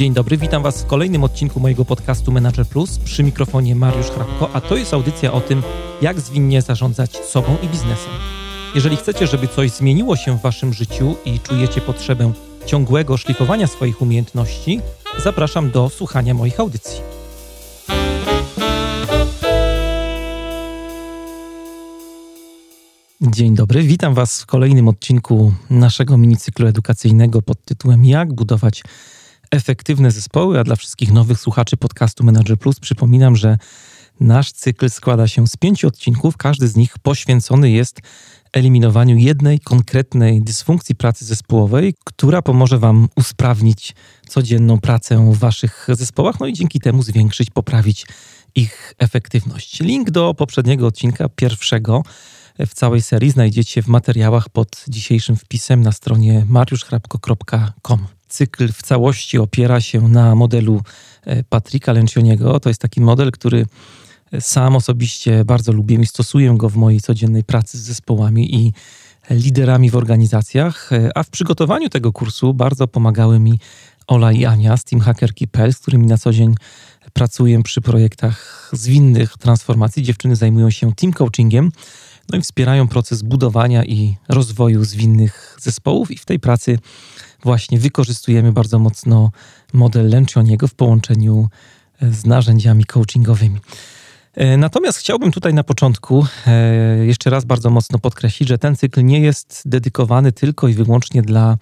Dzień dobry, witam Was w kolejnym odcinku mojego podcastu Manager Plus. Przy mikrofonie Mariusz Chrapko, a to jest audycja o tym, jak zwinnie zarządzać sobą i biznesem. Jeżeli chcecie, żeby coś zmieniło się w Waszym życiu i czujecie potrzebę ciągłego szlifowania swoich umiejętności, zapraszam do słuchania moich audycji. Dzień dobry, witam Was w kolejnym odcinku naszego minicyklu edukacyjnego pod tytułem Jak budować efektywne zespoły, a dla wszystkich nowych słuchaczy podcastu Manager Plus przypominam, że nasz cykl składa się z 5 odcinków, każdy z nich poświęcony jest eliminowaniu jednej konkretnej dysfunkcji pracy zespołowej, która pomoże Wam usprawnić codzienną pracę w Waszych zespołach, no i dzięki temu zwiększyć, poprawić ich efektywność. Link do poprzedniego odcinka, pierwszego w całej serii, znajdziecie w materiałach pod dzisiejszym wpisem na stronie mariuszchrapko.com. Cykl w całości opiera się na modelu Patricka Lencioniego. To jest taki model, który sam osobiście bardzo lubię i stosuję go w mojej codziennej pracy z zespołami i liderami w organizacjach, a w przygotowaniu tego kursu bardzo pomagały mi Ola i Ania z teamhackerki.pl, z którymi na co dzień pracuję przy projektach zwinnych transformacji. Dziewczyny zajmują się team coachingiem, no i wspierają proces budowania i rozwoju zwinnych zespołów i w tej pracy właśnie wykorzystujemy bardzo mocno model Lencioniego w połączeniu z narzędziami coachingowymi. Natomiast chciałbym tutaj na początku jeszcze raz bardzo mocno podkreślić, że ten cykl nie jest dedykowany tylko i wyłącznie dla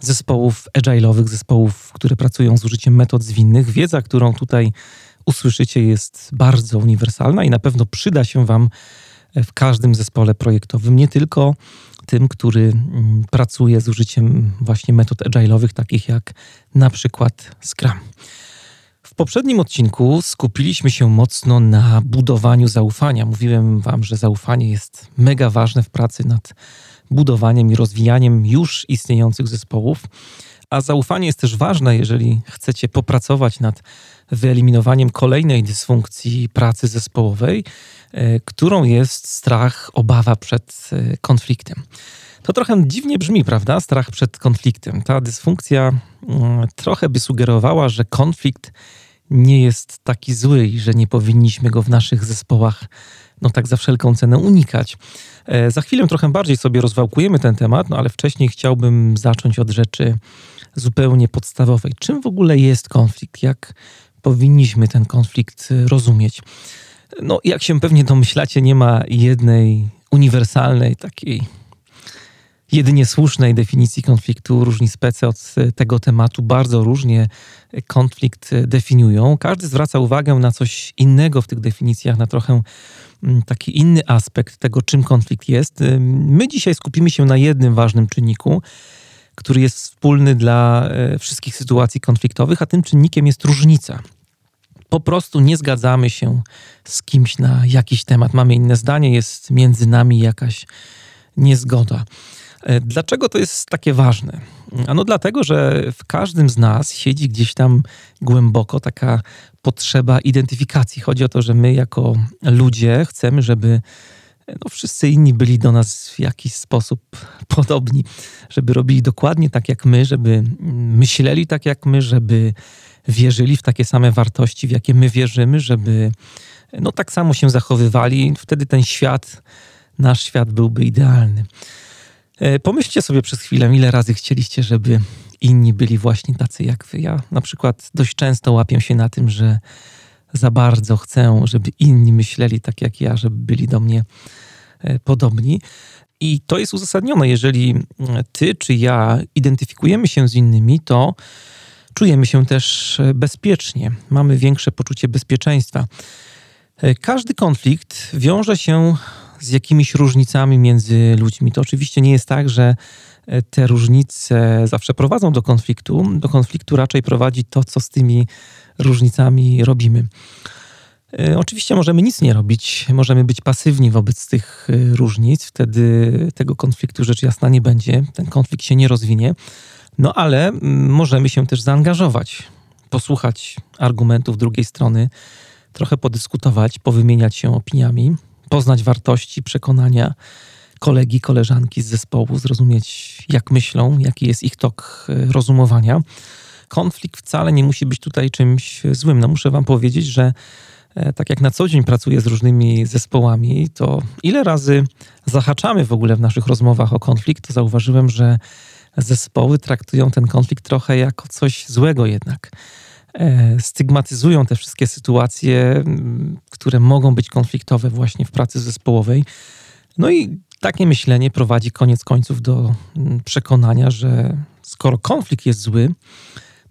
zespołów agile'owych, zespołów, które pracują z użyciem metod zwinnych. Wiedza, którą tutaj usłyszycie, jest bardzo uniwersalna i na pewno przyda się Wam w każdym zespole projektowym, nie tylko tym, który pracuje z użyciem właśnie metod agile'owych, takich jak na przykład Scrum. W poprzednim odcinku skupiliśmy się mocno na budowaniu zaufania. Mówiłem Wam, że zaufanie jest mega ważne w pracy nad budowaniem i rozwijaniem już istniejących zespołów, a zaufanie jest też ważne, jeżeli chcecie popracować nad wyeliminowaniem kolejnej dysfunkcji pracy zespołowej, którą jest strach, obawa przed konfliktem. To trochę dziwnie brzmi, prawda? Strach przed konfliktem. Ta dysfunkcja trochę by sugerowała, że konflikt nie jest taki zły i że nie powinniśmy go w naszych zespołach tak za wszelką cenę unikać. Za chwilę trochę bardziej sobie rozwałkujemy ten temat, ale wcześniej chciałbym zacząć od rzeczy zupełnie podstawowej. Czym w ogóle jest konflikt? Jak powinniśmy ten konflikt rozumieć? Jak się pewnie domyślacie, nie ma jednej uniwersalnej, takiej jedynie słusznej definicji konfliktu. Różni specy od tego tematu bardzo różnie konflikt definiują. Każdy zwraca uwagę na coś innego w tych definicjach, na trochę taki inny aspekt tego, czym konflikt jest. My dzisiaj skupimy się na jednym ważnym czynniku, który jest wspólny dla wszystkich sytuacji konfliktowych, a tym czynnikiem jest różnica. Po prostu nie zgadzamy się z kimś na jakiś temat. Mamy inne zdanie, jest między nami jakaś niezgoda. Dlaczego to jest takie ważne? Dlatego, że w każdym z nas siedzi gdzieś tam głęboko taka potrzeba identyfikacji. Chodzi o to, że my jako ludzie chcemy, żeby wszyscy inni byli do nas w jakiś sposób podobni, żeby robili dokładnie tak jak my, żeby myśleli tak jak my, żeby wierzyli w takie same wartości, w jakie my wierzymy, żeby tak samo się zachowywali. Wtedy ten świat, nasz świat byłby idealny. Pomyślcie sobie przez chwilę, ile razy chcieliście, żeby inni byli właśnie tacy jak wy. Ja na przykład dość często łapię się na tym, że za bardzo chcę, żeby inni myśleli tak jak ja, żeby byli do mnie podobni. I to jest uzasadnione. Jeżeli ty czy ja identyfikujemy się z innymi, to czujemy się też bezpiecznie. Mamy większe poczucie bezpieczeństwa. Każdy konflikt wiąże się z jakimiś różnicami między ludźmi. To oczywiście nie jest tak, że te różnice zawsze prowadzą do konfliktu. Do konfliktu raczej prowadzi to, co z tymi różnicami robimy. Oczywiście możemy nic nie robić, możemy być pasywni wobec tych różnic, wtedy tego konfliktu rzecz jasna nie będzie, ten konflikt się nie rozwinie, ale możemy się też zaangażować, posłuchać argumentów drugiej strony, trochę podyskutować, powymieniać się opiniami, poznać wartości, przekonania kolegi, koleżanki z zespołu, zrozumieć jak myślą, jaki jest ich tok rozumowania. konflikt wcale nie musi być tutaj czymś złym. No muszę wam powiedzieć, że tak jak na co dzień pracuję z różnymi zespołami, to ile razy zahaczamy w ogóle w naszych rozmowach o konflikt, to zauważyłem, że zespoły traktują ten konflikt trochę jako coś złego jednak. Stygmatyzują te wszystkie sytuacje, które mogą być konfliktowe właśnie w pracy zespołowej. No i takie myślenie prowadzi koniec końców do przekonania, że skoro konflikt jest zły,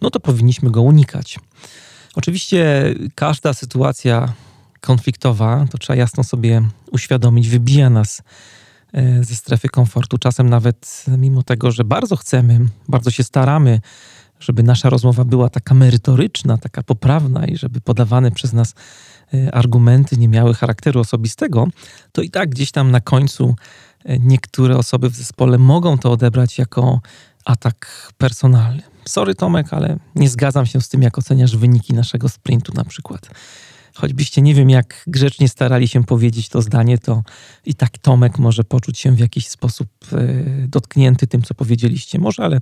no to powinniśmy go unikać. Oczywiście każda sytuacja konfliktowa, to trzeba jasno sobie uświadomić, wybija nas ze strefy komfortu. Czasem nawet mimo tego, że bardzo chcemy, bardzo się staramy, żeby nasza rozmowa była taka merytoryczna, taka poprawna i żeby podawane przez nas argumenty nie miały charakteru osobistego, to i tak gdzieś tam na końcu niektóre osoby w zespole mogą to odebrać jako atak personalny. Sorry Tomek, ale nie zgadzam się z tym, jak oceniasz wyniki naszego sprintu na przykład. Choćbyście nie wiem, jak grzecznie starali się powiedzieć to zdanie, to i tak Tomek może poczuć się w jakiś sposób dotknięty tym, co powiedzieliście. Może, ale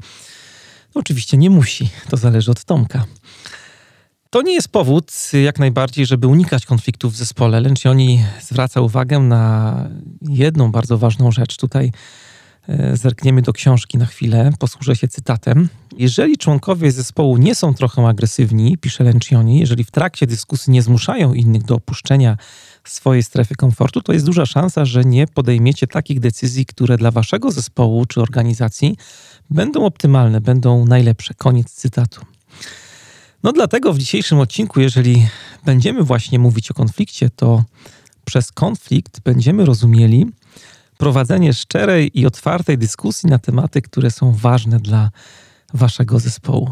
no oczywiście nie musi. To zależy od Tomka. To nie jest powód jak najbardziej, żeby unikać konfliktów w zespole. Lencioni zwraca uwagę na jedną bardzo ważną rzecz. Tutaj zerkniemy do książki na chwilę, posłużę się cytatem. Jeżeli członkowie zespołu nie są trochę agresywni, pisze Lencioni, jeżeli w trakcie dyskusji nie zmuszają innych do opuszczenia swojej strefy komfortu, to jest duża szansa, że nie podejmiecie takich decyzji, które dla waszego zespołu czy organizacji będą optymalne, będą najlepsze. Koniec cytatu. No dlatego w dzisiejszym odcinku, jeżeli będziemy właśnie mówić o konflikcie, to przez konflikt będziemy rozumieli prowadzenie szczerej i otwartej dyskusji na tematy, które są ważne dla waszego zespołu.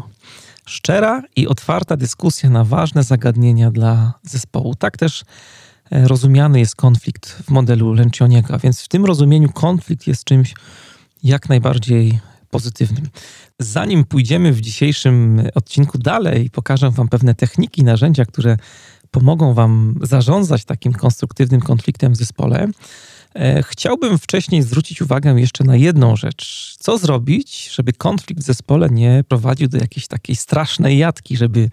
Szczera i otwarta dyskusja na ważne zagadnienia dla zespołu. Tak też rozumiany jest konflikt w modelu Lencioniego, a więc w tym rozumieniu konflikt jest czymś jak najbardziej pozytywnym. Zanim pójdziemy w dzisiejszym odcinku dalej, pokażę wam pewne techniki, narzędzia, które pomogą wam zarządzać takim konstruktywnym konfliktem w zespole. Chciałbym wcześniej zwrócić uwagę jeszcze na jedną rzecz. Co zrobić, żeby konflikt w zespole nie prowadził do jakiejś takiej strasznej jatki, żeby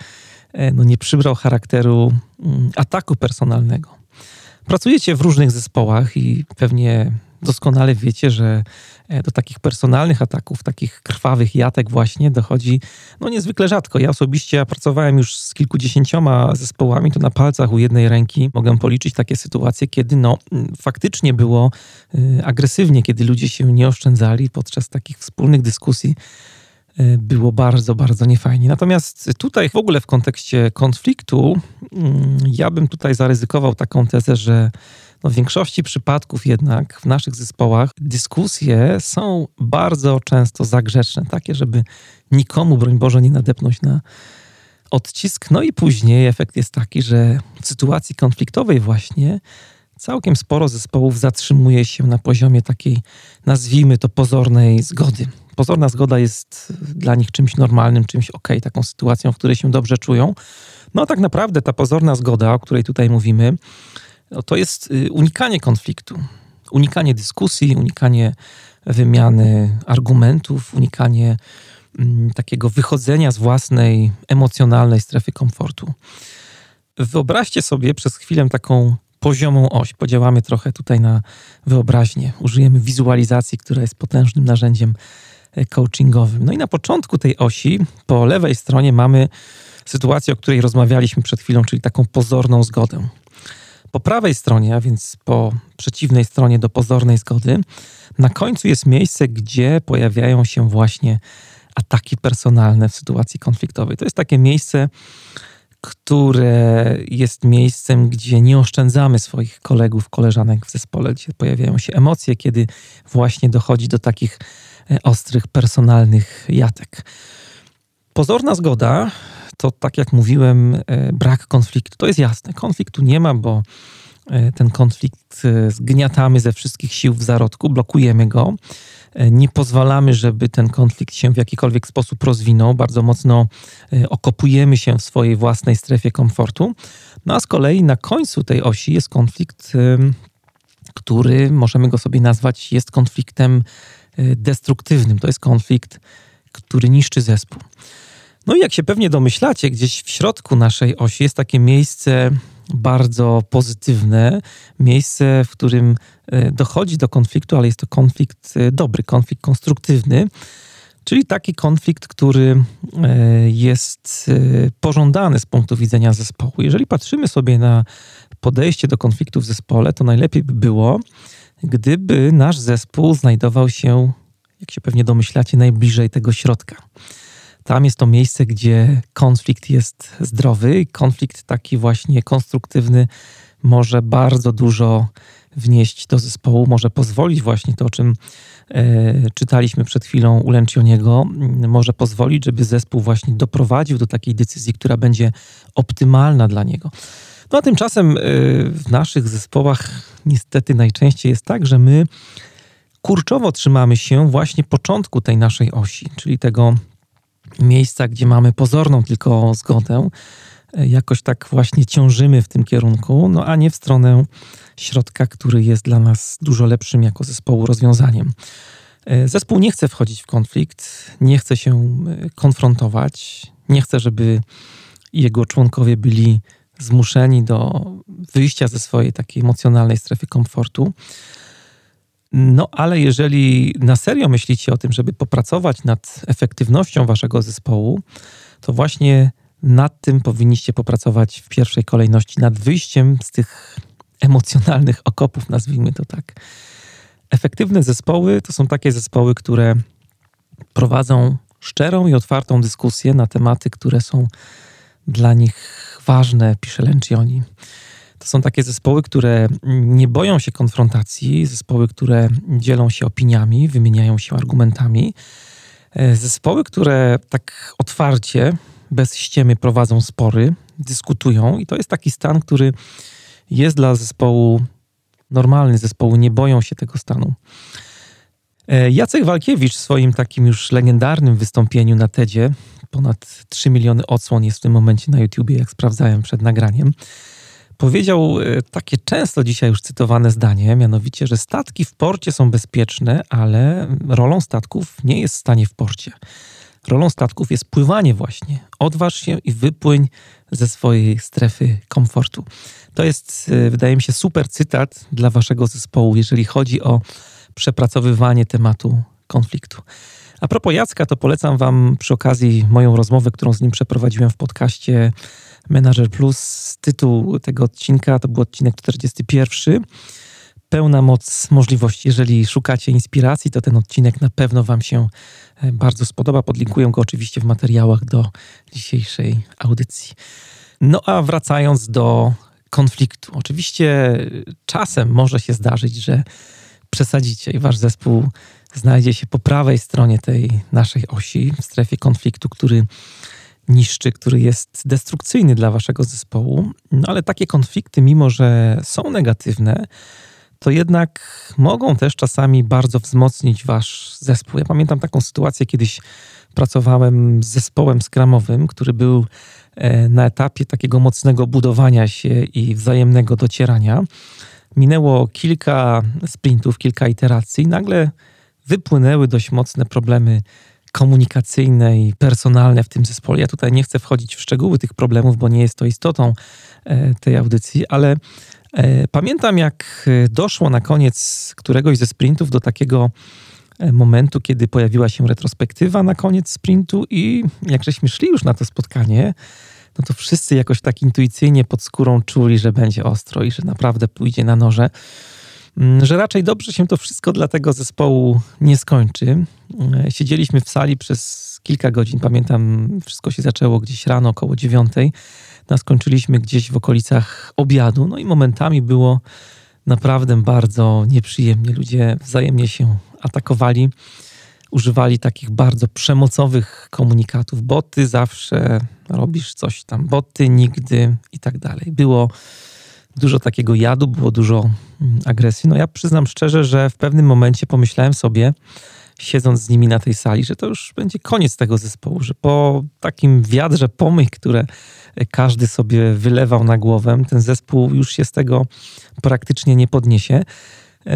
nie przybrał charakteru ataku personalnego. Pracujecie w różnych zespołach i pewnie doskonale wiecie, że do takich personalnych ataków, takich krwawych jatek właśnie dochodzi niezwykle rzadko. Ja osobiście pracowałem już z kilkudziesięcioma zespołami, to na palcach u jednej ręki mogę policzyć takie sytuacje, kiedy faktycznie było agresywnie, kiedy ludzie się nie oszczędzali podczas takich wspólnych dyskusji. Było bardzo, bardzo niefajnie. Natomiast tutaj w ogóle w kontekście konfliktu ja bym tutaj zaryzykował taką tezę, że w większości przypadków jednak w naszych zespołach dyskusje są bardzo często zagrzeczne, takie, żeby nikomu, broń Boże, nie nadepnąć na odcisk. No i później efekt jest taki, że w sytuacji konfliktowej właśnie całkiem sporo zespołów zatrzymuje się na poziomie takiej, nazwijmy to, pozornej zgody. Pozorna zgoda jest dla nich czymś normalnym, czymś okej, taką sytuacją, w której się dobrze czują. A tak naprawdę ta pozorna zgoda, o której tutaj mówimy, to jest unikanie konfliktu, unikanie dyskusji, unikanie wymiany argumentów, unikanie takiego wychodzenia z własnej emocjonalnej strefy komfortu. Wyobraźcie sobie przez chwilę taką poziomą oś. Podziałamy trochę tutaj na wyobraźnię. Użyjemy wizualizacji, która jest potężnym narzędziem coachingowym. I na początku tej osi, po lewej stronie mamy sytuację, o której rozmawialiśmy przed chwilą, czyli taką pozorną zgodę. Po prawej stronie, a więc po przeciwnej stronie do pozornej zgody, na końcu jest miejsce, gdzie pojawiają się właśnie ataki personalne w sytuacji konfliktowej. To jest takie miejsce, które jest miejscem, gdzie nie oszczędzamy swoich kolegów, koleżanek w zespole, gdzie pojawiają się emocje, kiedy właśnie dochodzi do takich ostrych, personalnych jatek. Pozorna zgoda to, tak jak mówiłem, brak konfliktu. To jest jasne, konfliktu nie ma, bo ten konflikt zgniatamy ze wszystkich sił w zarodku, blokujemy go, nie pozwalamy, żeby ten konflikt się w jakikolwiek sposób rozwinął, bardzo mocno okopujemy się w swojej własnej strefie komfortu. A z kolei na końcu tej osi jest konflikt, który możemy go sobie nazwać, jest konfliktem destruktywnym. To jest konflikt, który niszczy zespół. No i jak się pewnie domyślacie, gdzieś w środku naszej osi jest takie miejsce bardzo pozytywne, miejsce, w którym dochodzi do konfliktu, ale jest to konflikt dobry, konflikt konstruktywny, czyli taki konflikt, który jest pożądany z punktu widzenia zespołu. Jeżeli patrzymy sobie na podejście do konfliktu w zespole, to najlepiej by było, gdyby nasz zespół znajdował się, jak się pewnie domyślacie, najbliżej tego środka. Tam jest to miejsce, gdzie konflikt jest zdrowy. Konflikt taki właśnie konstruktywny może bardzo dużo wnieść do zespołu, może pozwolić właśnie to, o czym czytaliśmy przed chwilą u Lencioniego, może pozwolić, żeby zespół właśnie doprowadził do takiej decyzji, która będzie optymalna dla niego. No a tymczasem w naszych zespołach niestety najczęściej jest tak, że my kurczowo trzymamy się właśnie początku tej naszej osi, czyli tego miejsca, gdzie mamy pozorną tylko zgodę. Jakoś tak właśnie ciążymy w tym kierunku, no a nie w stronę środka, który jest dla nas dużo lepszym jako zespołu rozwiązaniem. Zespół nie chce wchodzić w konflikt, nie chce się konfrontować, nie chce, żeby jego członkowie byli zmuszeni do wyjścia ze swojej takiej emocjonalnej strefy komfortu. No ale jeżeli na serio myślicie o tym, żeby popracować nad efektywnością waszego zespołu, to właśnie nad tym powinniście popracować w pierwszej kolejności, nad wyjściem z tych emocjonalnych okopów, nazwijmy to tak. Efektywne zespoły to są takie zespoły, które prowadzą szczerą i otwartą dyskusję na tematy, które są dla nich ważne, pisze Lencioni. To są takie zespoły, które nie boją się konfrontacji, zespoły, które dzielą się opiniami, wymieniają się argumentami, zespoły, które tak otwarcie, bez ściemy prowadzą spory, dyskutują i to jest taki stan, który jest dla zespołu normalny, zespołu nie boją się tego stanu. Jacek Walkiewicz w swoim takim już legendarnym wystąpieniu na TEDzie, ponad 3 miliony odsłon jest w tym momencie na YouTubie, jak sprawdzałem przed nagraniem, powiedział takie często dzisiaj już cytowane zdanie, mianowicie, że statki w porcie są bezpieczne, ale rolą statków nie jest stanie w porcie. Rolą statków jest pływanie właśnie. Odważ się i wypłyń ze swojej strefy komfortu. To jest, wydaje mi się, super cytat dla waszego zespołu, jeżeli chodzi o przepracowywanie tematu konfliktu. A propos Jacka, to polecam wam przy okazji moją rozmowę, którą z nim przeprowadziłem w podcaście Manager Plus. Tytuł tego odcinka to był odcinek 41. Pełna moc możliwości. Jeżeli szukacie inspiracji, to ten odcinek na pewno wam się bardzo spodoba. Podlinkuję go oczywiście w materiałach do dzisiejszej audycji. No a wracając do konfliktu. Oczywiście czasem może się zdarzyć, że przesadzicie i wasz zespół znajdzie się po prawej stronie tej naszej osi, w strefie konfliktu, który niszczy, który jest destrukcyjny dla waszego zespołu. No ale takie konflikty, mimo że są negatywne, to jednak mogą też czasami bardzo wzmocnić wasz zespół. Ja pamiętam taką sytuację, kiedyś pracowałem z zespołem scrumowym, który był na etapie takiego mocnego budowania się i wzajemnego docierania. Minęło kilka sprintów, kilka iteracji. Nagle wypłynęły dość mocne problemy komunikacyjne i personalne w tym zespole. Ja tutaj nie chcę wchodzić w szczegóły tych problemów, bo nie jest to istotą tej audycji, ale pamiętam, jak doszło na koniec któregoś ze sprintów do takiego momentu, kiedy pojawiła się retrospektywa na koniec sprintu i jak żeśmy szli już na to spotkanie, no to wszyscy jakoś tak intuicyjnie pod skórą czuli, że będzie ostro i że naprawdę pójdzie na noże, że raczej dobrze się to wszystko dla tego zespołu nie skończy. Siedzieliśmy w sali przez kilka godzin, pamiętam, wszystko się zaczęło gdzieś rano, około 9:00. Skończyliśmy gdzieś w okolicach obiadu, no i momentami było naprawdę bardzo nieprzyjemnie. Ludzie wzajemnie się atakowali, używali takich bardzo przemocowych komunikatów, bo ty zawsze robisz coś tam, bo ty nigdy i tak dalej. Było dużo takiego jadu, było dużo agresji. No ja przyznam szczerze, że w pewnym momencie pomyślałem sobie, siedząc z nimi na tej sali, że to już będzie koniec tego zespołu, że po takim wiadrze pomyj, które każdy sobie wylewał na głowę, ten zespół już się z tego praktycznie nie podniesie.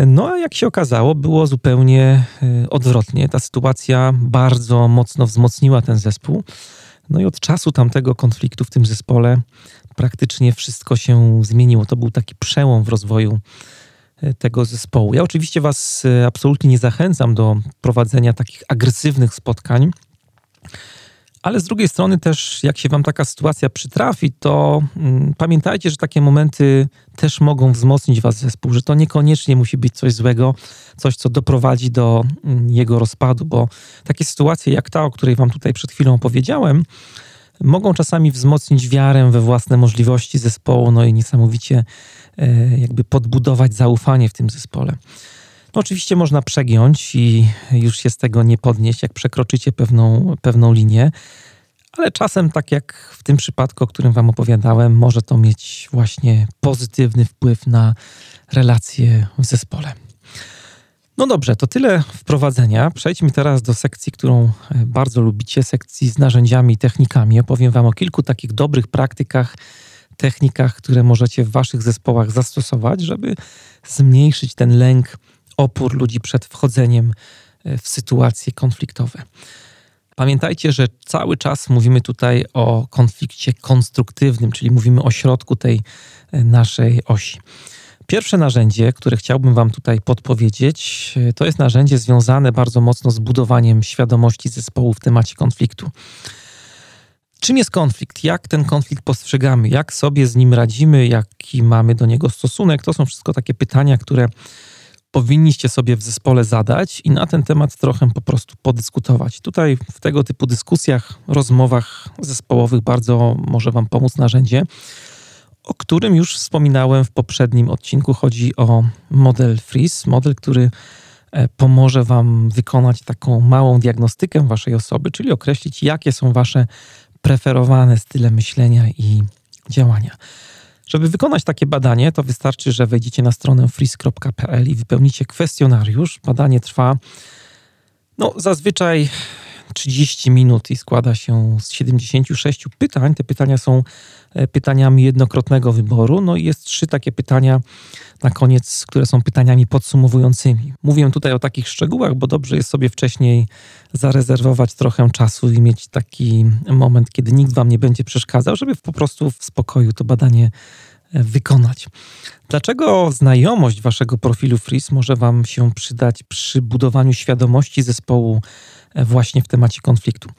No a jak się okazało, było zupełnie odwrotnie. Ta sytuacja bardzo mocno wzmocniła ten zespół. No i od czasu tamtego konfliktu w tym zespole praktycznie wszystko się zmieniło. To był taki przełom w rozwoju tego zespołu. Ja oczywiście was absolutnie nie zachęcam do prowadzenia takich agresywnych spotkań, ale z drugiej strony też, jak się wam taka sytuacja przytrafi, to pamiętajcie, że takie momenty też mogą wzmocnić was zespół, że to niekoniecznie musi być coś złego, coś, co doprowadzi do jego rozpadu, bo takie sytuacje jak ta, o której wam tutaj przed chwilą opowiedziałem, mogą czasami wzmocnić wiarę we własne możliwości zespołu, no i niesamowicie jakby podbudować zaufanie w tym zespole. No oczywiście można przegiąć i już się z tego nie podnieść, jak przekroczycie pewną linię, ale czasem, tak jak w tym przypadku, o którym wam opowiadałem, może to mieć właśnie pozytywny wpływ na relacje w zespole. No dobrze, to tyle wprowadzenia. Przejdźmy teraz do sekcji, którą bardzo lubicie, sekcji z narzędziami i technikami. Opowiem wam o kilku takich dobrych praktykach, technikach, które możecie w waszych zespołach zastosować, żeby zmniejszyć ten lęk, opór ludzi przed wchodzeniem w sytuacje konfliktowe. Pamiętajcie, że cały czas mówimy tutaj o konflikcie konstruktywnym, czyli mówimy o środku tej naszej osi. Pierwsze narzędzie, które chciałbym wam tutaj podpowiedzieć, to jest narzędzie związane bardzo mocno z budowaniem świadomości zespołu w temacie konfliktu. Czym jest konflikt? Jak ten konflikt postrzegamy? Jak sobie z nim radzimy? Jaki mamy do niego stosunek? To są wszystko takie pytania, które powinniście sobie w zespole zadać i na ten temat trochę po prostu podyskutować. Tutaj w tego typu dyskusjach, rozmowach zespołowych bardzo może wam pomóc narzędzie, o którym już wspominałem w poprzednim odcinku. Chodzi o model FRIS, model, który pomoże wam wykonać taką małą diagnostykę waszej osoby, czyli określić, jakie są wasze preferowane style myślenia i działania. Żeby wykonać takie badanie, to wystarczy, że wejdziecie na stronę fris.pl i wypełnicie kwestionariusz. Badanie trwa zazwyczaj 30 minut i składa się z 76 pytań. Te pytania są pytaniami jednokrotnego wyboru. No i jest 3 takie pytania na koniec, które są pytaniami podsumowującymi. Mówię tutaj o takich szczegółach, bo dobrze jest sobie wcześniej zarezerwować trochę czasu i mieć taki moment, kiedy nikt wam nie będzie przeszkadzał, żeby po prostu w spokoju to badanie wykonać. Dlaczego znajomość waszego profilu FRIS może wam się przydać przy budowaniu świadomości zespołu właśnie w temacie konfliktu?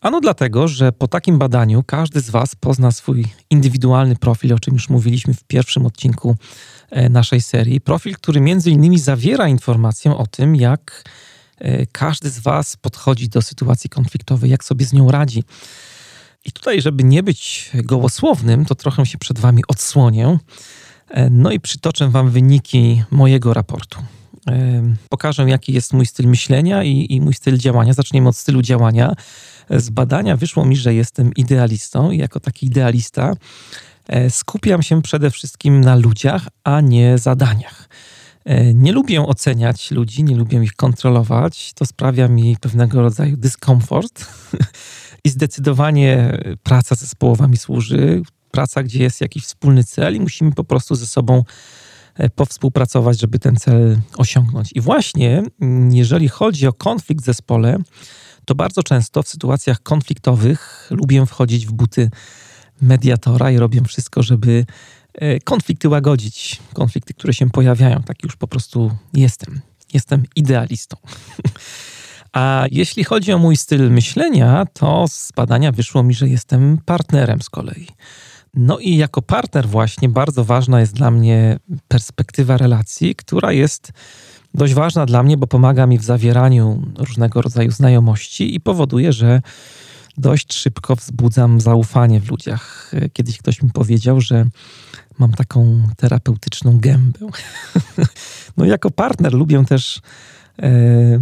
Ano dlatego, że po takim badaniu każdy z was pozna swój indywidualny profil, o czym już mówiliśmy w pierwszym odcinku naszej serii. Profil, który między innymi zawiera informację o tym, jak każdy z was podchodzi do sytuacji konfliktowej, jak sobie z nią radzi. I tutaj, żeby nie być gołosłownym, to trochę się przed wami odsłonię. No i przytoczę wam wyniki mojego raportu. Pokażę, jaki jest mój styl myślenia i mój styl działania. Zaczniemy od stylu działania. Z badania wyszło mi, że jestem idealistą i jako taki idealista skupiam się przede wszystkim na ludziach, a nie zadaniach. Nie lubię oceniać ludzi, nie lubię ich kontrolować. To sprawia mi pewnego rodzaju dyskomfort. I zdecydowanie praca zespołowa mi służy. Praca, gdzie jest jakiś wspólny cel i musimy po prostu ze sobą powspółpracować, żeby ten cel osiągnąć. I właśnie, jeżeli chodzi o konflikt w zespole, to bardzo często w sytuacjach konfliktowych lubię wchodzić w buty mediatora i robię wszystko, żeby konflikty łagodzić. Konflikty, które się pojawiają. Tak już po prostu jestem. Jestem idealistą. A jeśli chodzi o mój styl myślenia, to z badania wyszło mi, że jestem partnerem z kolei. No i jako partner właśnie bardzo ważna jest dla mnie perspektywa relacji, która jest dość ważna dla mnie, bo pomaga mi w zawieraniu różnego rodzaju znajomości i powoduje, że dość szybko wzbudzam zaufanie w ludziach. Kiedyś ktoś mi powiedział, że mam taką terapeutyczną gębę. No i jako partner lubię też,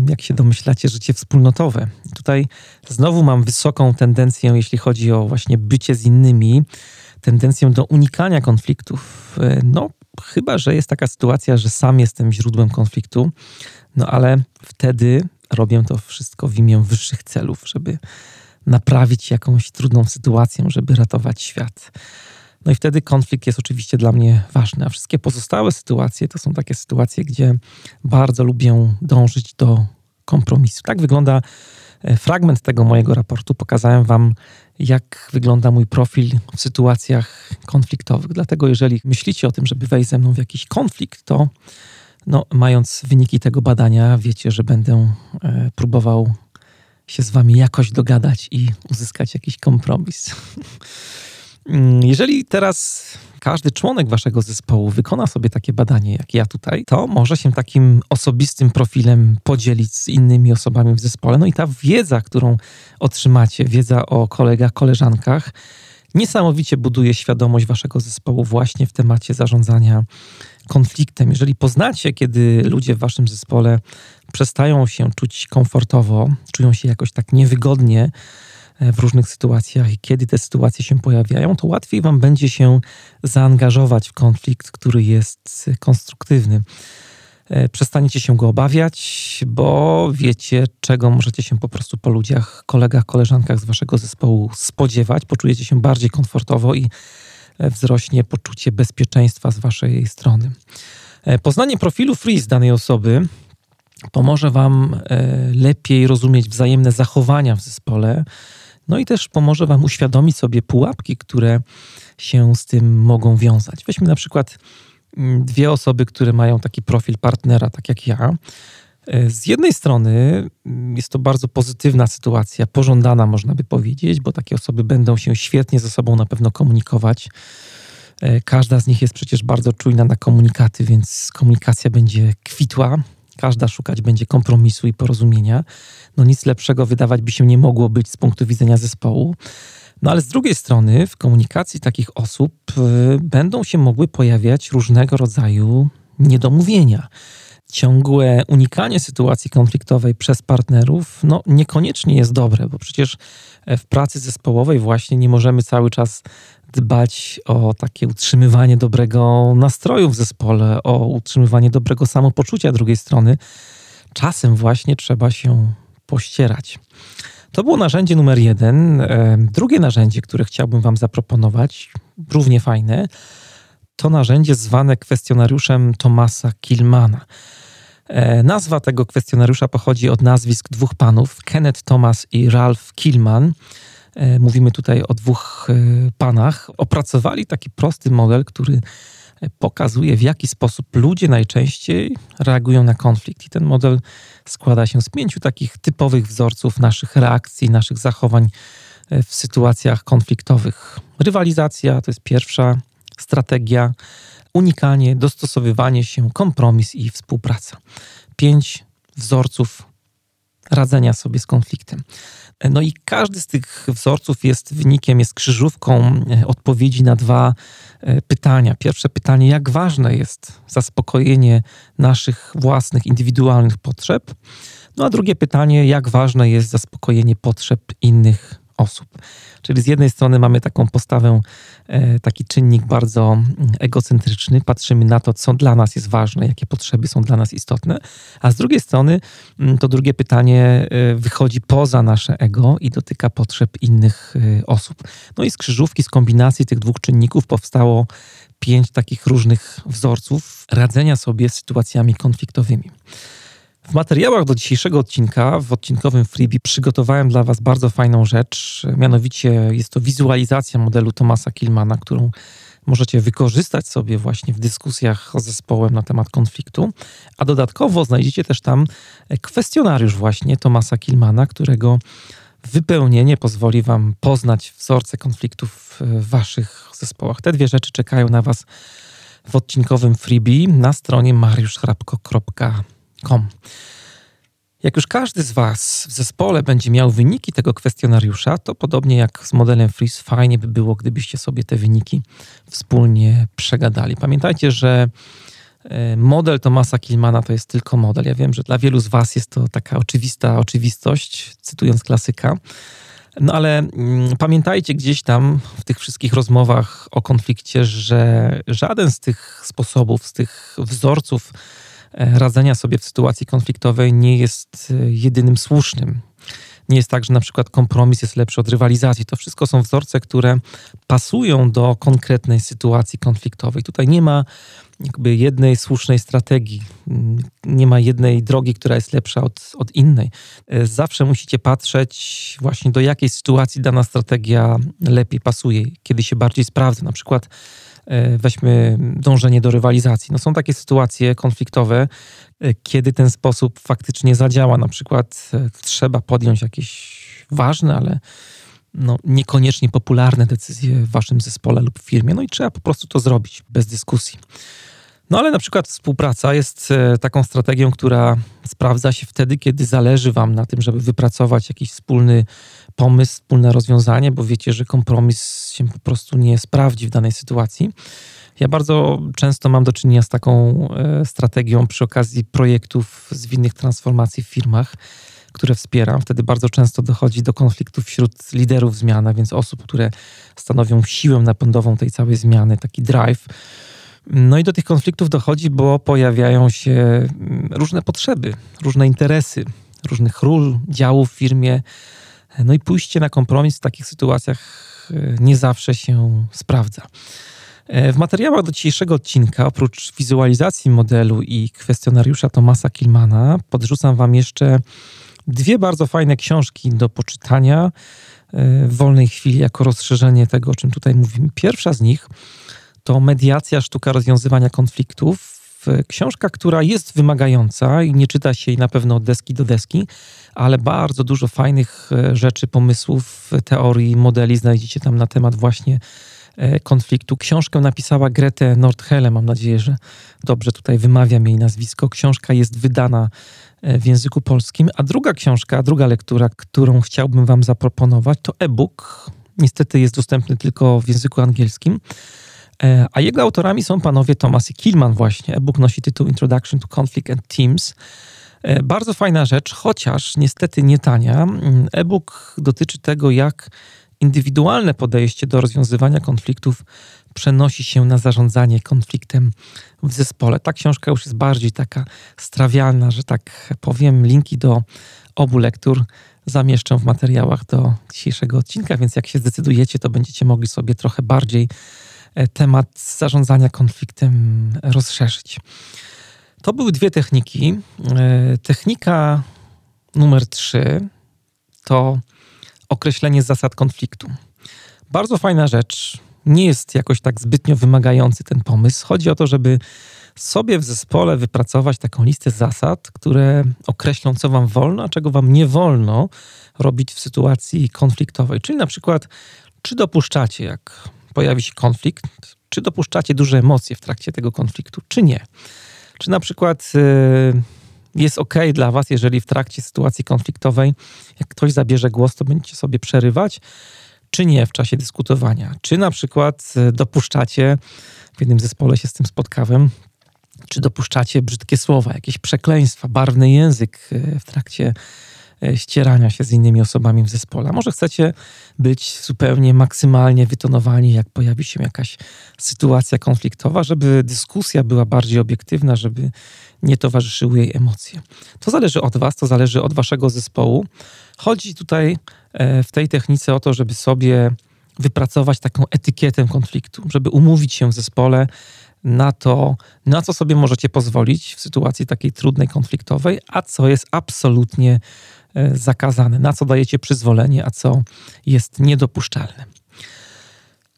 jak się domyślacie, życie wspólnotowe. Tutaj znowu mam wysoką tendencję, jeśli chodzi o właśnie bycie z innymi, tendencję do unikania konfliktów. No, chyba że jest taka sytuacja, że sam jestem źródłem konfliktu, no ale wtedy robię to wszystko w imię wyższych celów, żeby naprawić jakąś trudną sytuację, żeby ratować świat. No i wtedy konflikt jest oczywiście dla mnie ważny, a wszystkie pozostałe sytuacje to są takie sytuacje, gdzie bardzo lubię dążyć do kompromisu. Tak wygląda fragment tego mojego raportu. Pokazałem wam, jak wygląda mój profil w sytuacjach konfliktowych. Dlatego jeżeli myślicie o tym, żeby wejść ze mną w jakiś konflikt, to mając wyniki tego badania, wiecie, że będę próbował się z wami jakoś dogadać i uzyskać jakiś kompromis. Jeżeli teraz każdy członek waszego zespołu wykona sobie takie badanie, jak ja tutaj, to może się takim osobistym profilem podzielić z innymi osobami w zespole. No i ta wiedza, którą otrzymacie, wiedza o kolegach, koleżankach, niesamowicie buduje świadomość waszego zespołu właśnie w temacie zarządzania konfliktem. Jeżeli poznacie, kiedy ludzie w waszym zespole przestają się czuć komfortowo, czują się jakoś tak niewygodnie w różnych sytuacjach i kiedy te sytuacje się pojawiają, to łatwiej wam będzie się zaangażować w konflikt, który jest konstruktywny. Przestaniecie się go obawiać, bo wiecie, czego możecie się po prostu po ludziach, kolegach, koleżankach z waszego zespołu spodziewać. Poczujecie się bardziej komfortowo i wzrośnie poczucie bezpieczeństwa z waszej strony. Poznanie profilu FRIS danej osoby pomoże wam lepiej rozumieć wzajemne zachowania w zespole, no i też pomoże wam uświadomić sobie pułapki, które się z tym mogą wiązać. Weźmy na przykład dwie osoby, które mają taki profil partnera, tak jak ja. Z jednej strony jest to bardzo pozytywna sytuacja, pożądana można by powiedzieć, bo takie osoby będą się świetnie ze sobą na pewno komunikować. Każda z nich jest przecież bardzo czujna na komunikaty, więc komunikacja będzie kwitła. Każda szukać będzie kompromisu i porozumienia. No nic lepszego wydawać by się nie mogło być z punktu widzenia zespołu. No ale z drugiej strony w komunikacji takich osób będą się mogły pojawiać różnego rodzaju niedomówienia. Ciągłe unikanie sytuacji konfliktowej przez partnerów niekoniecznie jest dobre, bo przecież w pracy zespołowej właśnie nie możemy cały czas dbać o takie utrzymywanie dobrego nastroju w zespole, o utrzymywanie dobrego samopoczucia drugiej strony. Czasem właśnie trzeba się pościerać. To było narzędzie numer 1. Drugie narzędzie, które chciałbym wam zaproponować, równie fajne, to narzędzie zwane kwestionariuszem Thomasa Kilmana. Nazwa tego kwestionariusza pochodzi od nazwisk dwóch panów, Kenneth Thomas i Ralph Kilmann. Mówimy tutaj o dwóch panach. Opracowali taki prosty model, który pokazuje, w jaki sposób ludzie najczęściej reagują na konflikt. I ten model składa się z 5 takich typowych wzorców naszych reakcji, naszych zachowań w sytuacjach konfliktowych. Rywalizacja to jest pierwsza, strategia, unikanie, dostosowywanie się, kompromis i współpraca. 5 wzorców radzenia sobie z konfliktem. No i każdy z tych wzorców jest wynikiem, jest krzyżówką odpowiedzi na 2 pytania. Pierwsze pytanie, jak ważne jest zaspokojenie naszych własnych, indywidualnych potrzeb. No a drugie pytanie, jak ważne jest zaspokojenie potrzeb innych osób. Czyli z jednej strony mamy taką postawę, taki czynnik bardzo egocentryczny, patrzymy na to, co dla nas jest ważne, jakie potrzeby są dla nas istotne, a z drugiej strony to drugie pytanie wychodzi poza nasze ego i dotyka potrzeb innych osób. No i z krzyżówki, z kombinacji tych dwóch czynników powstało 5 takich różnych wzorców radzenia sobie z sytuacjami konfliktowymi. W materiałach do dzisiejszego odcinka, w odcinkowym freebie, przygotowałem dla was bardzo fajną rzecz, mianowicie jest to wizualizacja modelu Thomasa Kilmana, którą możecie wykorzystać sobie właśnie w dyskusjach z zespołem na temat konfliktu, a dodatkowo znajdziecie też tam kwestionariusz właśnie Thomasa Kilmana, którego wypełnienie pozwoli wam poznać wzorce konfliktów w waszych zespołach. Te 2 rzeczy czekają na was w odcinkowym freebie na stronie mariuszchrapko.com. Jak już każdy z was w zespole będzie miał wyniki tego kwestionariusza, to podobnie jak z modelem FRIS, fajnie by było, gdybyście sobie te wyniki wspólnie przegadali. Pamiętajcie, że model Thomasa Kilmana to jest tylko model. Ja wiem, że dla wielu z was jest to taka oczywistość, cytując klasyka. No ale pamiętajcie gdzieś tam w tych wszystkich rozmowach o konflikcie, że żaden z tych sposobów, z tych wzorców radzenia sobie w sytuacji konfliktowej nie jest jedynym słusznym. Nie jest tak, że na przykład kompromis jest lepszy od rywalizacji. To wszystko są wzorce, które pasują do konkretnej sytuacji konfliktowej. Tutaj nie ma jakby jednej słusznej strategii. Nie ma jednej drogi, która jest lepsza od innej. Zawsze musicie patrzeć właśnie do jakiej sytuacji dana strategia lepiej pasuje, kiedy się bardziej sprawdza. Na przykład weźmy dążenie do rywalizacji. No są takie sytuacje konfliktowe, kiedy ten sposób faktycznie zadziała. Na przykład trzeba podjąć jakieś ważne, ale niekoniecznie popularne decyzje w waszym zespole lub firmie. No i trzeba po prostu to zrobić bez dyskusji. No ale na przykład współpraca jest taką strategią, która sprawdza się wtedy, kiedy zależy wam na tym, żeby wypracować jakiś wspólny pomysł, wspólne rozwiązanie, bo wiecie, że kompromis się po prostu nie sprawdzi w danej sytuacji. Ja bardzo często mam do czynienia z taką strategią przy okazji projektów zwinnych transformacji w firmach, które wspieram. Wtedy bardzo często dochodzi do konfliktów wśród liderów zmian, a więc osób, które stanowią siłę napędową tej całej zmiany, taki drive. No i do tych konfliktów dochodzi, bo pojawiają się różne potrzeby, różne interesy, różnych ról, działów w firmie. No i pójście na kompromis w takich sytuacjach nie zawsze się sprawdza. W materiałach do dzisiejszego odcinka, oprócz wizualizacji modelu i kwestionariusza Thomasa Kilmanna, podrzucam wam jeszcze dwie bardzo fajne książki do poczytania w wolnej chwili jako rozszerzenie tego, o czym tutaj mówimy. Pierwsza z nich to Mediacja, sztuka rozwiązywania konfliktów. Książka, która jest wymagająca i nie czyta się jej na pewno od deski do deski, ale bardzo dużo fajnych rzeczy, pomysłów, teorii, modeli znajdziecie tam na temat właśnie konfliktu. Książkę napisała Grethe Nordhelle, mam nadzieję, że dobrze tutaj wymawiam jej nazwisko. Książka jest wydana w języku polskim, a druga książka, druga lektura, którą chciałbym wam zaproponować, to e-book. Niestety jest dostępny tylko w języku angielskim, a jego autorami są panowie Thomas i Kilmann właśnie. E-book nosi tytuł Introduction to Conflict and Teams. Bardzo fajna rzecz, chociaż niestety nie tania. E-book dotyczy tego, jak indywidualne podejście do rozwiązywania konfliktów przenosi się na zarządzanie konfliktem w zespole. Ta książka już jest bardziej taka strawialna, że tak powiem. Linki do obu lektur zamieszczę w materiałach do dzisiejszego odcinka, więc jak się zdecydujecie, to będziecie mogli sobie trochę bardziej temat zarządzania konfliktem rozszerzyć. To były dwie techniki. Technika numer 3 to określenie zasad konfliktu. Bardzo fajna rzecz. Nie jest jakoś tak zbytnio wymagający ten pomysł. Chodzi o to, żeby sobie w zespole wypracować taką listę zasad, które określą, co wam wolno, a czego wam nie wolno robić w sytuacji konfliktowej. Czyli na przykład, czy dopuszczacie, jak pojawi się konflikt, czy dopuszczacie duże emocje w trakcie tego konfliktu, czy nie. Czy na przykład jest ok dla was, jeżeli w trakcie sytuacji konfliktowej, jak ktoś zabierze głos, to będziecie sobie przerywać, czy nie w czasie dyskutowania. Czy na przykład dopuszczacie, w jednym zespole się z tym spotkałem, czy dopuszczacie brzydkie słowa, jakieś przekleństwa, barwny język w trakcie ścierania się z innymi osobami w zespole. A może chcecie być zupełnie maksymalnie wytonowani, jak pojawi się jakaś sytuacja konfliktowa, żeby dyskusja była bardziej obiektywna, żeby nie towarzyszyły jej emocje. To zależy od was, to zależy od waszego zespołu. Chodzi tutaj w tej technice o to, żeby sobie wypracować taką etykietę konfliktu, żeby umówić się w zespole na to, na co sobie możecie pozwolić w sytuacji takiej trudnej, konfliktowej, a co jest absolutnie zakazane, na co dajecie przyzwolenie, a co jest niedopuszczalne.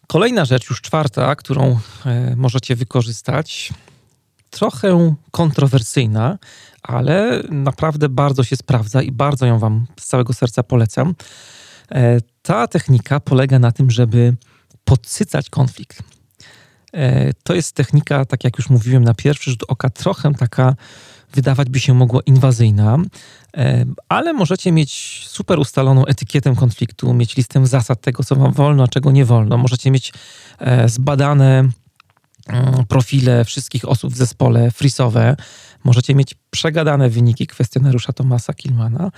Kolejna rzecz, już czwarta, którą możecie wykorzystać, trochę kontrowersyjna, ale naprawdę bardzo się sprawdza i bardzo ją wam z całego serca polecam. Ta technika polega na tym, żeby podsycać konflikt. To jest technika, tak jak już mówiłem, na pierwszy rzut oka trochę taka, wydawać by się mogło, inwazyjna, ale możecie mieć super ustaloną etykietę konfliktu, mieć listę zasad tego, co wam wolno, a czego nie wolno. Możecie mieć zbadane profile wszystkich osób w zespole, frisowe. Możecie mieć przegadane wyniki kwestionariusza Thomasa Kilmanna.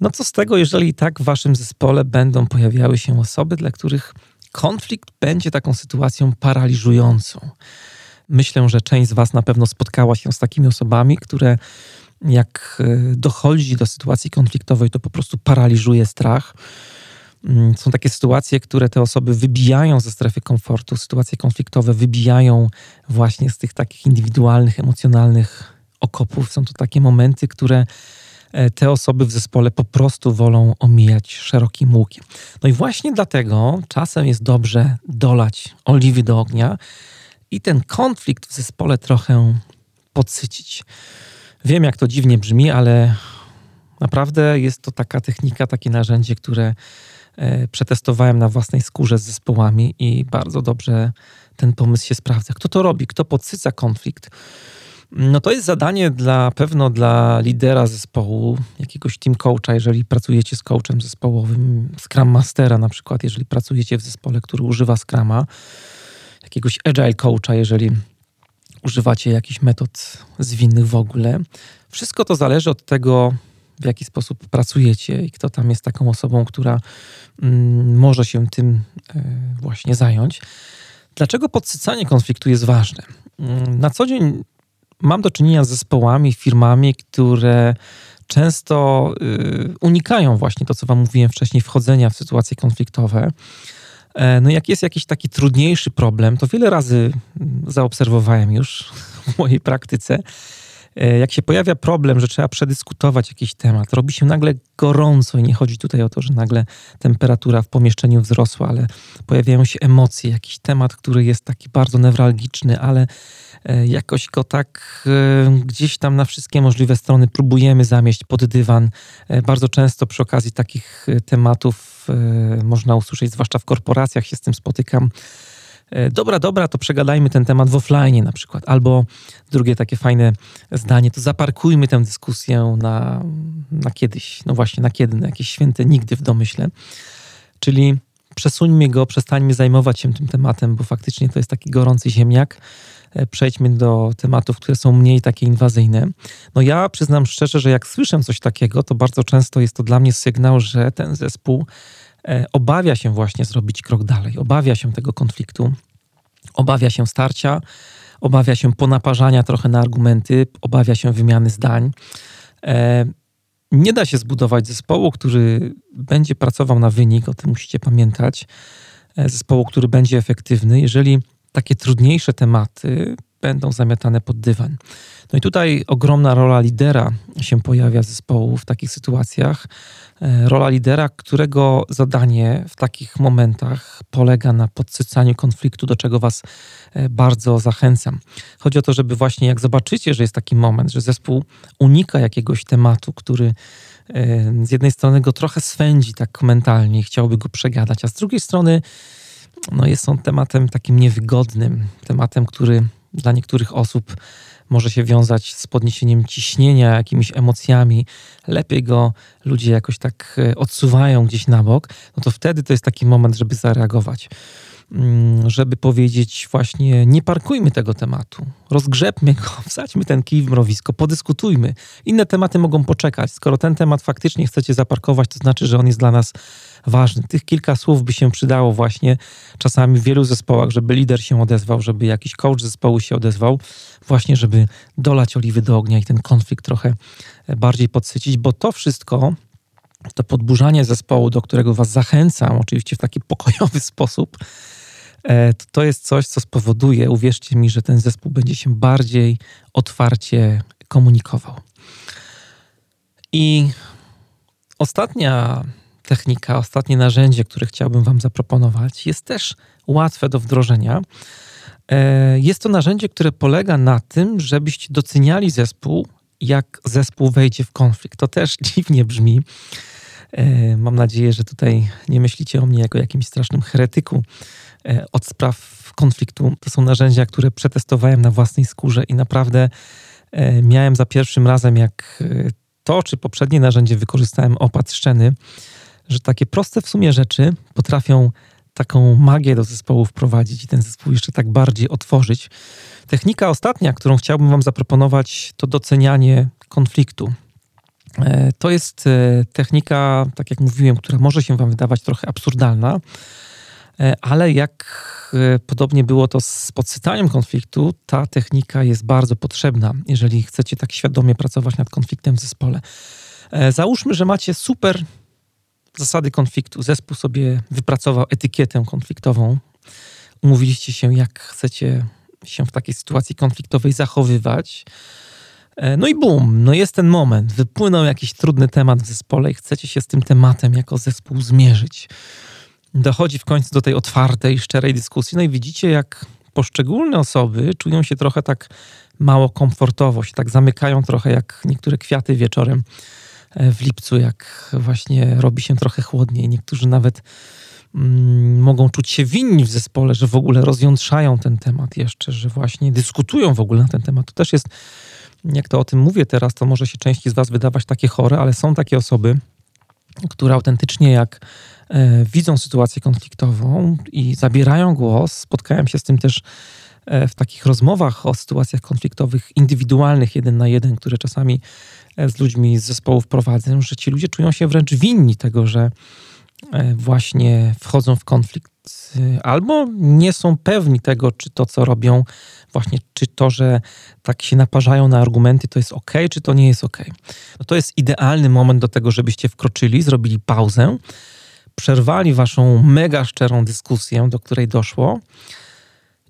No co z tego, jeżeli i tak w waszym zespole będą pojawiały się osoby, dla których konflikt będzie taką sytuacją paraliżującą. Myślę, że część z was na pewno spotkała się z takimi osobami, które jak dochodzi do sytuacji konfliktowej, to po prostu paraliżuje strach. Są takie sytuacje, które te osoby wybijają ze strefy komfortu, sytuacje konfliktowe wybijają właśnie z tych takich indywidualnych, emocjonalnych okopów. Są to takie momenty, które te osoby w zespole po prostu wolą omijać szerokim łukiem. No i właśnie dlatego czasem jest dobrze dolać oliwy do ognia i ten konflikt w zespole trochę podsycić. Wiem, jak to dziwnie brzmi, ale naprawdę jest to taka technika, takie narzędzie, które przetestowałem na własnej skórze z zespołami i bardzo dobrze ten pomysł się sprawdza. Kto to robi? Kto podsyca konflikt? No to jest zadanie dla lidera zespołu, jakiegoś team coacha, jeżeli pracujecie z coachem zespołowym, Scrum Mastera na przykład, jeżeli pracujecie w zespole, który używa Scruma, jakiegoś Agile coacha, jeżeli używacie jakichś metod zwinnych w ogóle. Wszystko to zależy od tego, w jaki sposób pracujecie i kto tam jest taką osobą, która może się tym właśnie zająć. Dlaczego podsycanie konfliktu jest ważne? Na co dzień mam do czynienia z zespołami, firmami, które często unikają właśnie to, co wam mówiłem wcześniej, wchodzenia w sytuacje konfliktowe. No jak jest jakiś taki trudniejszy problem, to wiele razy zaobserwowałem już w mojej praktyce, jak się pojawia problem, że trzeba przedyskutować jakiś temat, robi się nagle gorąco i nie chodzi tutaj o to, że nagle temperatura w pomieszczeniu wzrosła, ale pojawiają się emocje, jakiś temat, który jest taki bardzo newralgiczny, ale jakoś go tak gdzieś tam na wszystkie możliwe strony próbujemy zamieść pod dywan. Bardzo często przy okazji takich tematów można usłyszeć, zwłaszcza w korporacjach się z tym spotykam, Dobra, to przegadajmy ten temat w offline na przykład. Albo drugie takie fajne zdanie, to zaparkujmy tę dyskusję na kiedyś. No właśnie, na kiedy? Na jakieś święte nigdy w domyśle. Czyli przesuńmy go, przestańmy zajmować się tym tematem, bo faktycznie to jest taki gorący ziemniak. Przejdźmy do tematów, które są mniej takie inwazyjne. No ja przyznam szczerze, że jak słyszę coś takiego, to bardzo często jest to dla mnie sygnał, że ten zespół obawia się właśnie zrobić krok dalej, obawia się tego konfliktu, obawia się starcia, obawia się ponaparzania trochę na argumenty, obawia się wymiany zdań. Nie da się zbudować zespołu, który będzie pracował na wynik, o tym musicie pamiętać, zespołu, który będzie efektywny, jeżeli takie trudniejsze tematy będą zamiatane pod dywan. No i tutaj ogromna rola lidera się pojawia zespołu w takich sytuacjach. Rola lidera, którego zadanie w takich momentach polega na podsycaniu konfliktu, do czego was bardzo zachęcam. Chodzi o to, żeby właśnie jak zobaczycie, że jest taki moment, że zespół unika jakiegoś tematu, który z jednej strony go trochę swędzi tak mentalnie, chciałby go przegadać, a z drugiej strony jest on tematem takim niewygodnym, tematem, który dla niektórych osób może się wiązać z podniesieniem ciśnienia, jakimiś emocjami. Lepiej go ludzie jakoś tak odsuwają gdzieś na bok. No to wtedy to jest taki moment, żeby zareagować. Żeby powiedzieć właśnie, nie parkujmy tego tematu. Rozgrzebmy go, wsadźmy ten kij w mrowisko, podyskutujmy. Inne tematy mogą poczekać. Skoro ten temat faktycznie chcecie zaparkować, to znaczy, że on jest dla nas ważny. Tych kilka słów by się przydało właśnie czasami w wielu zespołach, żeby lider się odezwał, żeby jakiś coach zespołu się odezwał, właśnie żeby dolać oliwy do ognia i ten konflikt trochę bardziej podsycić, bo to wszystko, to podburzanie zespołu, do którego was zachęcam, oczywiście w taki pokojowy sposób, to jest coś, co spowoduje, uwierzcie mi, że ten zespół będzie się bardziej otwarcie komunikował. I ostatnia technika, ostatnie narzędzie, które chciałbym wam zaproponować, jest też łatwe do wdrożenia. Jest to narzędzie, które polega na tym, żebyście doceniali zespół, jak zespół wejdzie w konflikt. To też dziwnie brzmi. Mam nadzieję, że tutaj nie myślicie o mnie jako jakimś strasznym heretyku od spraw konfliktu. To są narzędzia, które przetestowałem na własnej skórze i naprawdę miałem za pierwszym razem, jak to czy poprzednie narzędzie wykorzystałem, opad szczeny, że takie proste w sumie rzeczy potrafią taką magię do zespołu wprowadzić i ten zespół jeszcze tak bardziej otworzyć. Technika ostatnia, którą chciałbym wam zaproponować, to docenianie konfliktu. To jest technika, tak jak mówiłem, która może się wam wydawać trochę absurdalna, ale jak podobnie było to z podsycaniem konfliktu, ta technika jest bardzo potrzebna, jeżeli chcecie tak świadomie pracować nad konfliktem w zespole. Załóżmy, że macie super zasady konfliktu. Zespół sobie wypracował etykietę konfliktową. Umówiliście się, jak chcecie się w takiej sytuacji konfliktowej zachowywać. No i bum, no jest ten moment. Wypłynął jakiś trudny temat w zespole i chcecie się z tym tematem jako zespół zmierzyć. Dochodzi w końcu do tej otwartej, szczerej dyskusji. No i widzicie, jak poszczególne osoby czują się trochę tak mało komfortowo, się tak zamykają trochę jak niektóre kwiaty wieczorem w lipcu, jak właśnie robi się trochę chłodniej. Niektórzy nawet mogą czuć się winni w zespole, że w ogóle rozjątrzają ten temat jeszcze, że właśnie dyskutują w ogóle na ten temat. To też jest, jak to o tym mówię teraz, to może się części z was wydawać takie chore, ale są takie osoby, które autentycznie jak widzą sytuację konfliktową i zabierają głos. Spotkałem się z tym też w takich rozmowach o sytuacjach konfliktowych indywidualnych, 1 na 1, które czasami z ludźmi z zespołów prowadzę, że ci ludzie czują się wręcz winni tego, że właśnie wchodzą w konflikt albo nie są pewni tego, czy to, co robią, właśnie czy to, że tak się naparzają na argumenty, to jest okej, czy to nie jest okej. No to jest idealny moment do tego, żebyście wkroczyli, zrobili pauzę, przerwali waszą mega szczerą dyskusję, do której doszło,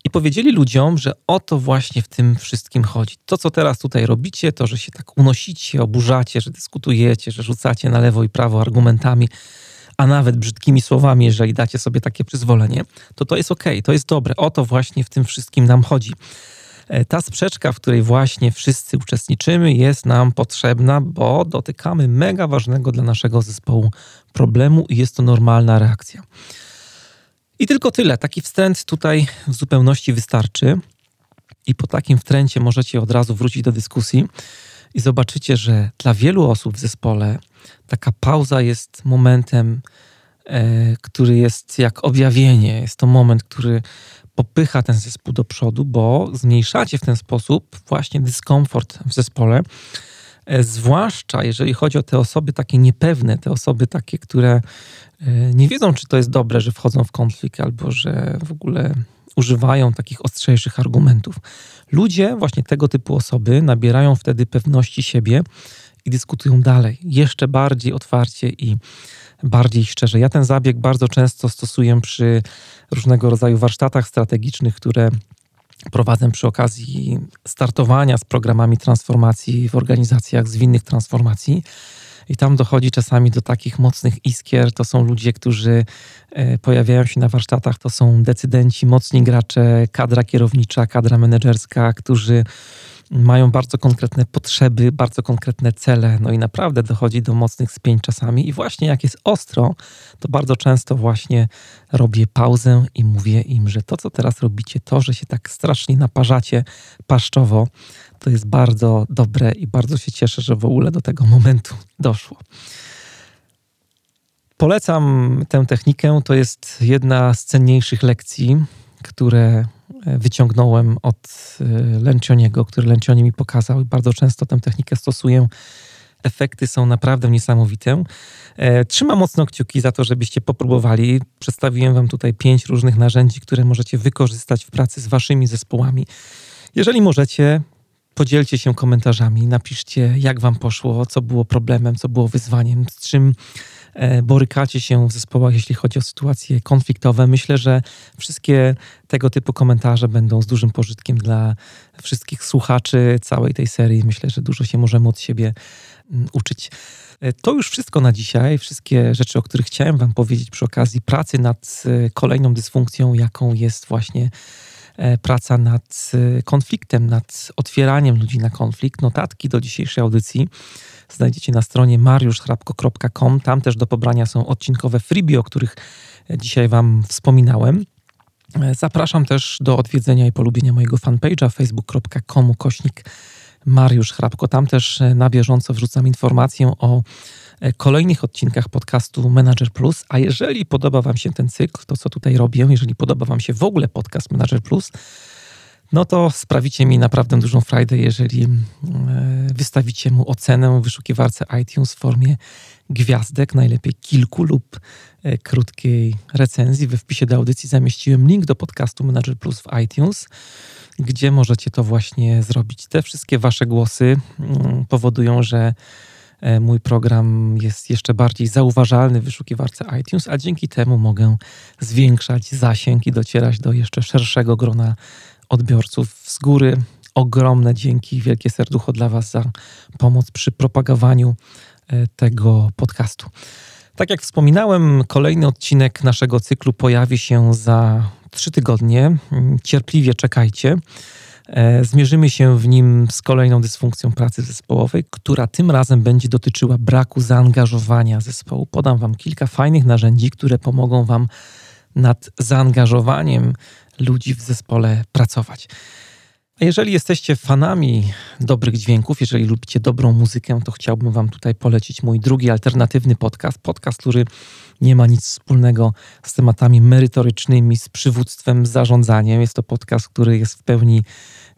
i powiedzieli ludziom, że o to właśnie w tym wszystkim chodzi. To, co teraz tutaj robicie, to, że się tak unosicie, oburzacie, że dyskutujecie, że rzucacie na lewo i prawo argumentami, a nawet brzydkimi słowami, jeżeli dacie sobie takie przyzwolenie, to jest okej, to jest dobre. O to właśnie w tym wszystkim nam chodzi. Ta sprzeczka, w której właśnie wszyscy uczestniczymy, jest nam potrzebna, bo dotykamy mega ważnego dla naszego zespołu problemu i jest to normalna reakcja. I tylko tyle. Taki wstręt tutaj w zupełności wystarczy i po takim wtręcie możecie od razu wrócić do dyskusji i zobaczycie, że dla wielu osób w zespole taka pauza jest momentem, który jest jak objawienie. Jest to moment, który popycha ten zespół do przodu, bo zmniejszacie w ten sposób właśnie dyskomfort w zespole. Zwłaszcza jeżeli chodzi o te osoby takie niepewne, te osoby takie, które nie wiedzą, czy to jest dobre, że wchodzą w konflikt albo że w ogóle używają takich ostrzejszych argumentów. Ludzie, właśnie tego typu osoby, nabierają wtedy pewności siebie i dyskutują dalej, jeszcze bardziej otwarcie i bardziej szczerze. Ja ten zabieg bardzo często stosuję przy różnego rodzaju warsztatach strategicznych, które prowadzę przy okazji startowania z programami transformacji w organizacjach, zwinnych transformacji. I tam dochodzi czasami do takich mocnych iskier. To są ludzie, którzy pojawiają się na warsztatach. To są decydenci, mocni gracze, kadra kierownicza, kadra menedżerska, którzy mają bardzo konkretne potrzeby, bardzo konkretne cele. No i naprawdę dochodzi do mocnych spięć czasami. I właśnie jak jest ostro, to bardzo często właśnie robię pauzę i mówię im, że to, co teraz robicie, to, że się tak strasznie naparzacie paszczowo, to jest bardzo dobre i bardzo się cieszę, że w ogóle do tego momentu doszło. Polecam tę technikę. To jest jedna z cenniejszych lekcji, które wyciągnąłem od Lencioniego, który Lencioni mi pokazał, i bardzo często tę technikę stosuję. Efekty są naprawdę niesamowite. Trzymam mocno kciuki za to, żebyście popróbowali. Przedstawiłem wam tutaj 5 różnych narzędzi, które możecie wykorzystać w pracy z waszymi zespołami. Jeżeli możecie, podzielcie się komentarzami, napiszcie, jak wam poszło, co było problemem, co było wyzwaniem, z czym borykacie się w zespołach, jeśli chodzi o sytuacje konfliktowe. Myślę, że wszystkie tego typu komentarze będą z dużym pożytkiem dla wszystkich słuchaczy całej tej serii. Myślę, że dużo się możemy od siebie uczyć. To już wszystko na dzisiaj. Wszystkie rzeczy, o których chciałem wam powiedzieć przy okazji pracy nad kolejną dysfunkcją, jaką jest właśnie praca nad konfliktem, nad otwieraniem ludzi na konflikt. Notatki do dzisiejszej audycji znajdziecie na stronie mariuszchrapko.com. Tam też do pobrania są odcinkowe freebie, o których dzisiaj wam wspominałem. Zapraszam też do odwiedzenia i polubienia mojego fanpage'a facebook.com/Mariusz Chrapko. Tam też na bieżąco wrzucam informację o kolejnych odcinkach podcastu Manager Plus, a jeżeli podoba wam się ten cykl, to co tutaj robię, jeżeli podoba wam się w ogóle podcast Manager Plus, no to sprawicie mi naprawdę dużą frajdę, jeżeli wystawicie mu ocenę w wyszukiwarce iTunes w formie gwiazdek, najlepiej kilku, lub krótkiej recenzji. We wpisie do audycji zamieściłem link do podcastu Manager Plus w iTunes, gdzie możecie to właśnie zrobić. Te wszystkie wasze głosy powodują, że Mój program jest jeszcze bardziej zauważalny w wyszukiwarce iTunes, a dzięki temu mogę zwiększać zasięg i docierać do jeszcze szerszego grona odbiorców. Z góry ogromne dzięki, wielkie serducho dla Was za pomoc przy propagowaniu tego podcastu. Tak jak wspominałem, kolejny odcinek naszego cyklu pojawi się za 3 tygodnie. Cierpliwie czekajcie. Zmierzymy się w nim z kolejną dysfunkcją pracy zespołowej, która tym razem będzie dotyczyła braku zaangażowania zespołu. Podam Wam kilka fajnych narzędzi, które pomogą Wam nad zaangażowaniem ludzi w zespole pracować. A jeżeli jesteście fanami dobrych dźwięków, jeżeli lubicie dobrą muzykę, to chciałbym Wam tutaj polecić mój drugi alternatywny podcast. Podcast, który nie ma nic wspólnego z tematami merytorycznymi, z przywództwem, z zarządzaniem. Jest to podcast, który jest w pełni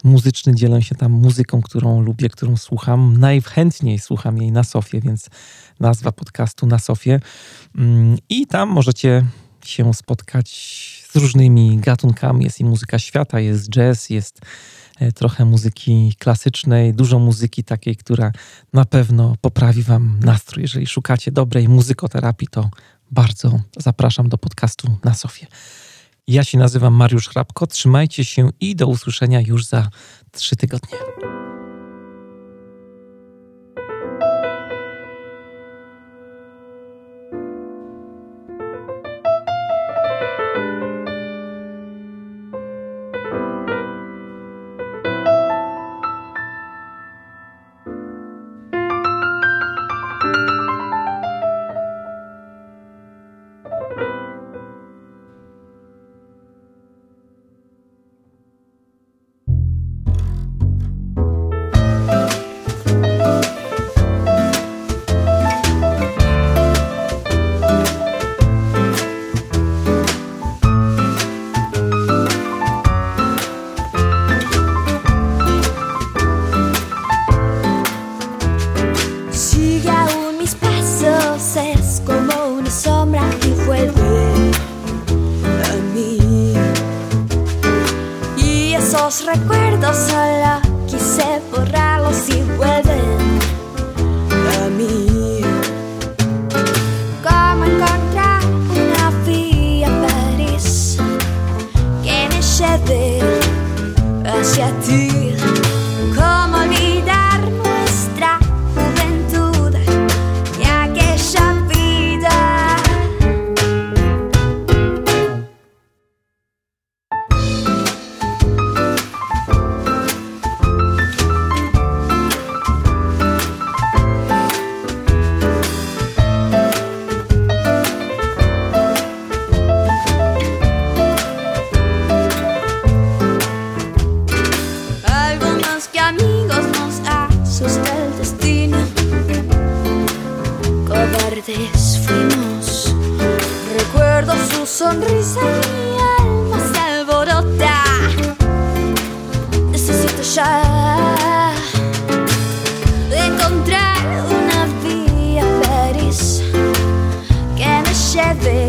muzyczny. Dzielę się tam muzyką, którą lubię, którą słucham. Najchętniej słucham jej na Sofie, więc nazwa podcastu na Sofie. I tam możecie się spotkać z różnymi gatunkami. Jest i muzyka świata, jest jazz, jest trochę muzyki klasycznej, dużo muzyki takiej, która na pewno poprawi Wam nastrój. Jeżeli szukacie dobrej muzykoterapii, to bardzo zapraszam do podcastu na Sofię. Ja się nazywam Mariusz Chrapko, trzymajcie się i do usłyszenia już za 3 tygodnie. Encontrar una vía feliz que me lleve